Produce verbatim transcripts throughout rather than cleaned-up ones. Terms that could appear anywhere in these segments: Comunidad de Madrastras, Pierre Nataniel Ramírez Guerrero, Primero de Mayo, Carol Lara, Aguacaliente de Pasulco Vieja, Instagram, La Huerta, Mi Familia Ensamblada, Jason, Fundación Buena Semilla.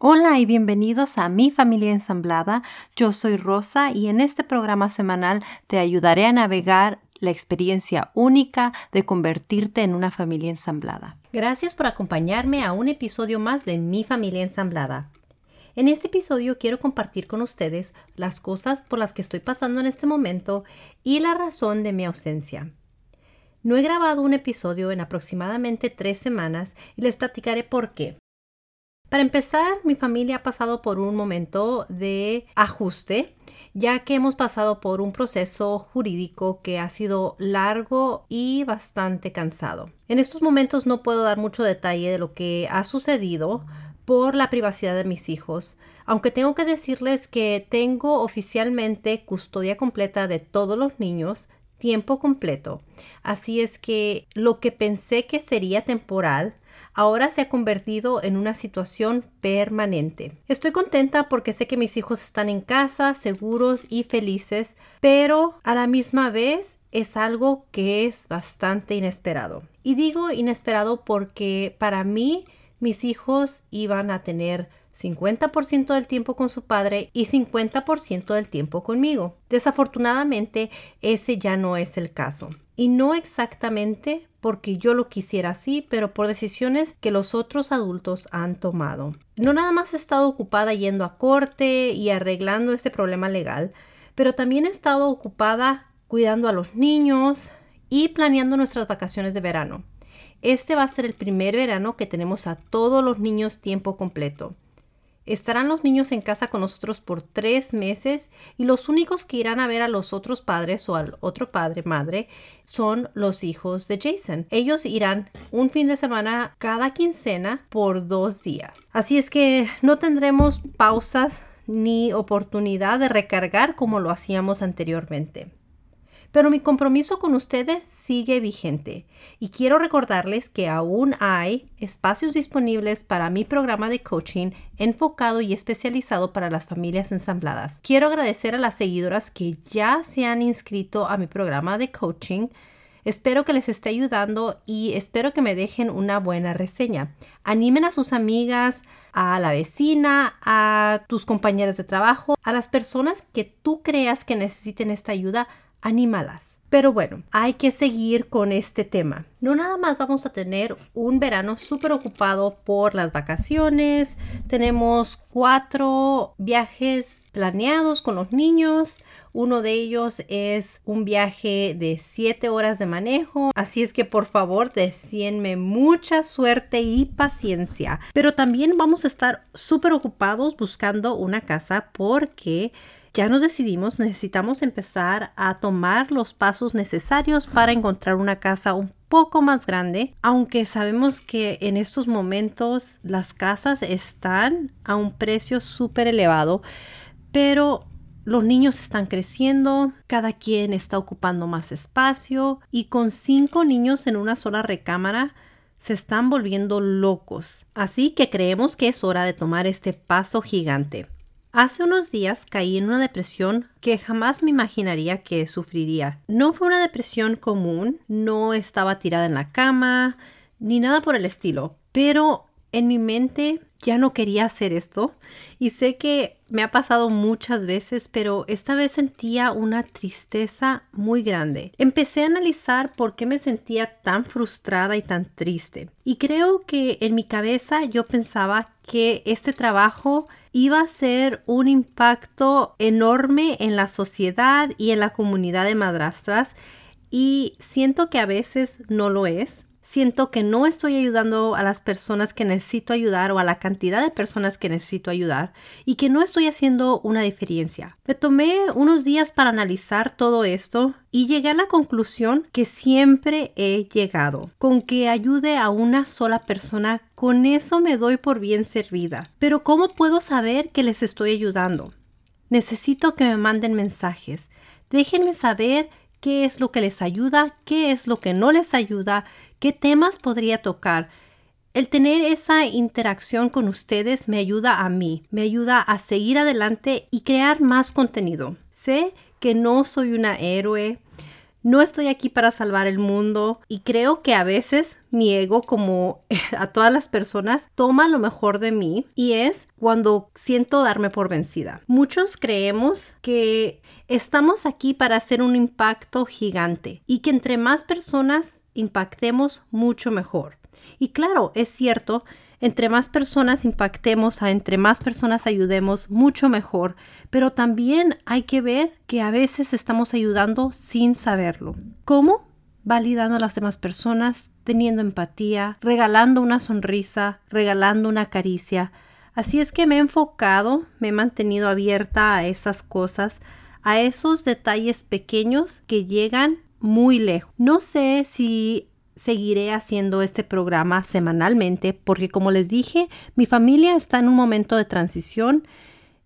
Hola y bienvenidos a Mi Familia Ensamblada. Yo soy Rosa y en este programa semanal te ayudaré a navegar la experiencia única de convertirte en una familia ensamblada. Gracias por acompañarme a un episodio más de Mi Familia Ensamblada. En este episodio quiero compartir con ustedes las cosas por las que estoy pasando en este momento y la razón de mi ausencia. No he grabado un episodio en aproximadamente tres semanas y les platicaré por qué. Para empezar, mi familia ha pasado por un momento de ajuste, ya que hemos pasado por un proceso jurídico que ha sido largo y bastante cansado. En estos momentos no puedo dar mucho detalle de lo que ha sucedido por la privacidad de mis hijos, aunque tengo que decirles que tengo oficialmente custodia completa de todos los niños, tiempo completo. Así es que lo que pensé que sería temporal ahora se ha convertido en una situación permanente. Estoy contenta porque sé que mis hijos están en casa, seguros y felices, pero a la misma vez es algo que es bastante inesperado. Y digo inesperado porque para mí mis hijos iban a tener cincuenta por ciento del tiempo con su padre y cincuenta por ciento del tiempo conmigo. Desafortunadamente, ese ya no es el caso. Y no exactamente porque yo lo quisiera así, pero por decisiones que los otros adultos han tomado. No nada más he estado ocupada yendo a corte y arreglando este problema legal, pero también he estado ocupada cuidando a los niños y planeando nuestras vacaciones de verano. Este va a ser el primer verano que tenemos a todos los niños tiempo completo. Estarán los niños en casa con nosotros por tres meses y los únicos que irán a ver a los otros padres o al otro padre, madre, son los hijos de Jason. Ellos irán un fin de semana cada quincena por dos días. Así es que no tendremos pausas ni oportunidad de recargar como lo hacíamos anteriormente. Pero mi compromiso con ustedes sigue vigente y quiero recordarles que aún hay espacios disponibles para mi programa de coaching enfocado y especializado para las familias ensambladas. Quiero agradecer a las seguidoras que ya se han inscrito a mi programa de coaching. Espero que les esté ayudando y espero que me dejen una buena reseña. Animen a sus amigas, a la vecina, a tus compañeras de trabajo, a las personas que tú creas que necesiten esta ayuda. Anímalas. Pero bueno, hay que seguir con este tema. No nada más vamos a tener un verano súper ocupado por las vacaciones. Tenemos cuatro viajes planeados con los niños. Uno de ellos es un viaje de siete horas de manejo. Así es que por favor deseenme mucha suerte y paciencia. Pero también vamos a estar súper ocupados buscando una casa porque ya nos decidimos, necesitamos empezar a tomar los pasos necesarios para encontrar una casa un poco más grande, aunque sabemos que en estos momentos las casas están a un precio súper elevado, pero los niños están creciendo, cada quien está ocupando más espacio y con cinco niños en una sola recámara se están volviendo locos. Así que creemos que es hora de tomar este paso gigante. Hace unos días caí en una depresión que jamás me imaginaría que sufriría. No fue una depresión común, no estaba tirada en la cama, ni nada por el estilo. Pero en mi mente ya no quería hacer esto y sé que me ha pasado muchas veces, pero esta vez sentía una tristeza muy grande. Empecé a analizar por qué me sentía tan frustrada y tan triste. Y creo que en mi cabeza yo pensaba que este trabajo iba a ser un impacto enorme en la sociedad y en la comunidad de madrastras y siento que a veces no lo es. Siento que no estoy ayudando a las personas que necesito ayudar o a la cantidad de personas que necesito ayudar y que no estoy haciendo una diferencia. Me tomé unos días para analizar todo esto y llegué a la conclusión que siempre he llegado. Con que ayude a una sola persona, con eso me doy por bien servida. Pero ¿cómo puedo saber que les estoy ayudando? Necesito que me manden mensajes. Déjenme saber qué es lo que les ayuda, qué es lo que no les ayuda, qué temas podría tocar. El tener esa interacción con ustedes me ayuda a mí, me ayuda a seguir adelante y crear más contenido. Sé que no soy una héroe, No estoy aquí para salvar el mundo y creo que a veces mi ego, como a todas las personas, toma lo mejor de mí y es cuando siento darme por vencida. Muchos creemos que estamos aquí para hacer un impacto gigante y que entre más personas impactemos, mucho mejor. Y claro, es cierto, entre más personas impactemos, a entre más personas ayudemos, mucho mejor. Pero también hay que ver que a veces estamos ayudando sin saberlo. ¿Cómo? Validando a las demás personas, teniendo empatía, regalando una sonrisa, regalando una caricia. Así es que me he enfocado, me he mantenido abierta a esas cosas, a esos detalles pequeños que llegan muy lejos. No sé si seguiré haciendo este programa semanalmente porque, como les dije, mi familia está en un momento de transición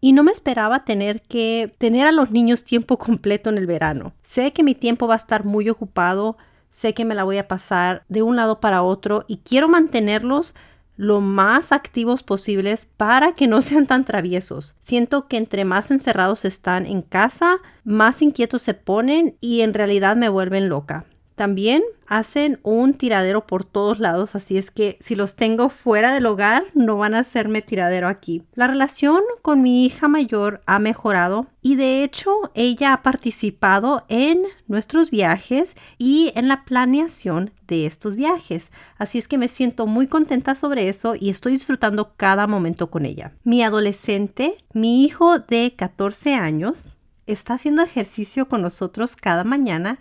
y no me esperaba tener que tener a los niños tiempo completo en el verano. Sé que mi tiempo va a estar muy ocupado, sé que me la voy a pasar de un lado para otro y quiero mantenerlos lo más activos posibles para que no sean tan traviesos. Siento que entre más encerrados están en casa, más inquietos se ponen y en realidad me vuelven loca. También hacen un tiradero por todos lados, así es que si los tengo fuera del hogar, no van a hacerme tiradero aquí. La relación con mi hija mayor ha mejorado y de hecho ella ha participado en nuestros viajes y en la planeación de estos viajes. Así es que me siento muy contenta sobre eso y estoy disfrutando cada momento con ella. Mi adolescente, mi hijo de catorce años, está haciendo ejercicio con nosotros cada mañana.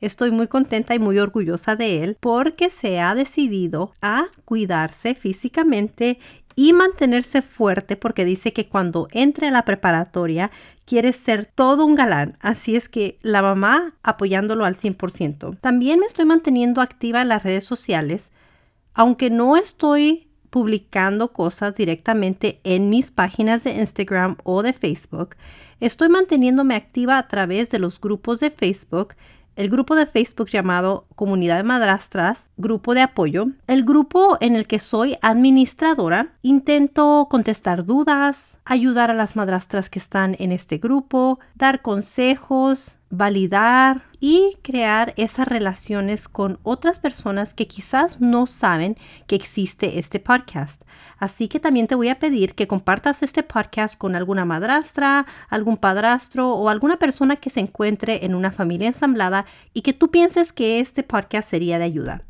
Estoy muy contenta y muy orgullosa de él porque se ha decidido a cuidarse físicamente y mantenerse fuerte porque dice que cuando entre a la preparatoria quiere ser todo un galán. Así es que la mamá apoyándolo al cien por ciento. También me estoy manteniendo activa en las redes sociales, aunque no estoy publicando cosas directamente en mis páginas de Instagram o de Facebook. Estoy manteniéndome activa a través de los grupos de Facebook, el grupo de Facebook llamado Comunidad de Madrastras, grupo de apoyo, el grupo en el que soy administradora. Intento contestar dudas, ayudar a las madrastras que están en este grupo, dar consejos, validar y crear esas relaciones con otras personas que quizás no saben que existe este podcast. Así que también te voy a pedir que compartas este podcast con alguna madrastra, algún padrastro o alguna persona que se encuentre en una familia ensamblada y que tú pienses que este podcast sería de ayuda.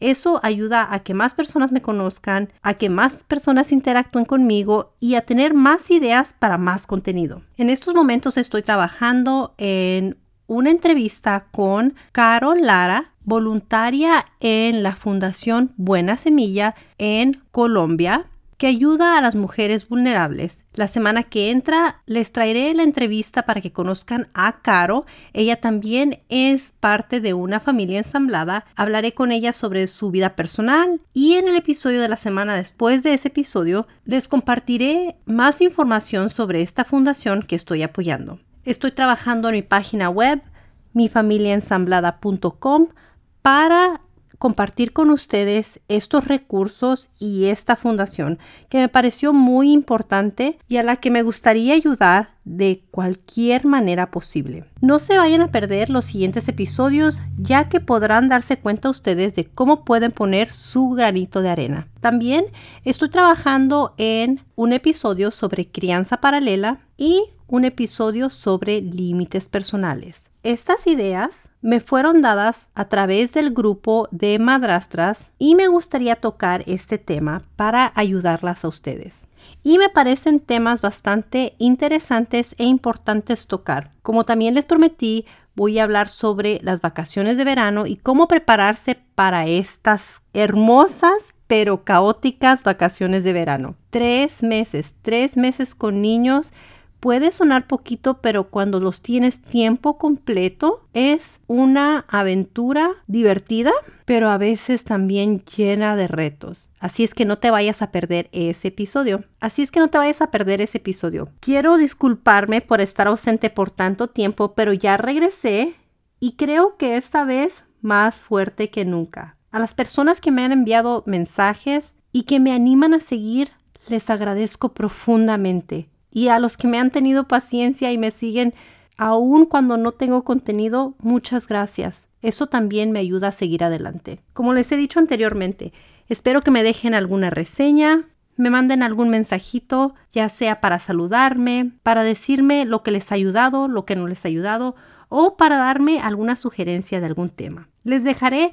Eso ayuda a que más personas me conozcan, a que más personas interactúen conmigo y a tener más ideas para más contenido. En estos momentos estoy trabajando en una entrevista con Carol Lara, voluntaria en la Fundación Buena Semilla en Colombia, que ayuda a las mujeres vulnerables. La semana que entra les traeré la entrevista para que conozcan a Caro. Ella también es parte de una familia ensamblada. Hablaré con ella sobre su vida personal y en el episodio de la semana después de ese episodio les compartiré más información sobre esta fundación que estoy apoyando. Estoy trabajando en mi página web, mi familia ensamblada punto com, para compartir con ustedes estos recursos y esta fundación que me pareció muy importante y a la que me gustaría ayudar de cualquier manera posible. No se vayan a perder los siguientes episodios, ya que podrán darse cuenta ustedes de cómo pueden poner su granito de arena. También estoy trabajando en un episodio sobre crianza paralela y un episodio sobre límites personales. Estas ideas me fueron dadas a través del grupo de madrastras y me gustaría tocar este tema para ayudarlas a ustedes. Y me parecen temas bastante interesantes e importantes tocar. Como también les prometí, voy a hablar sobre las vacaciones de verano y cómo prepararse para estas hermosas pero caóticas vacaciones de verano. Tres meses, tres meses con niños. Puede sonar poquito, pero cuando los tienes tiempo completo es una aventura divertida, pero a veces también llena de retos. Así es que no te vayas a perder ese episodio. Así es que no te vayas a perder ese episodio. Quiero disculparme por estar ausente por tanto tiempo, pero ya regresé y creo que esta vez más fuerte que nunca. A las personas que me han enviado mensajes y que me animan a seguir, les agradezco profundamente. Y a los que me han tenido paciencia y me siguen aun cuando no tengo contenido, muchas gracias. Eso también me ayuda a seguir adelante. Como les he dicho anteriormente, espero que me dejen alguna reseña, me manden algún mensajito, ya sea para saludarme, para decirme lo que les ha ayudado, lo que no les ha ayudado, o para darme alguna sugerencia de algún tema. Les dejaré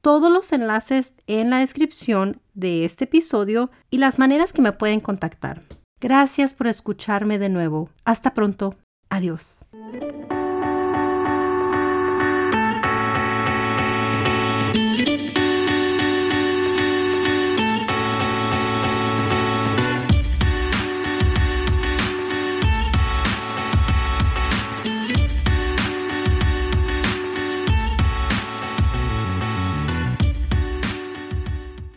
todos los enlaces en la descripción de este episodio y las maneras que me pueden contactar. Gracias por escucharme de nuevo. Hasta pronto. Adiós.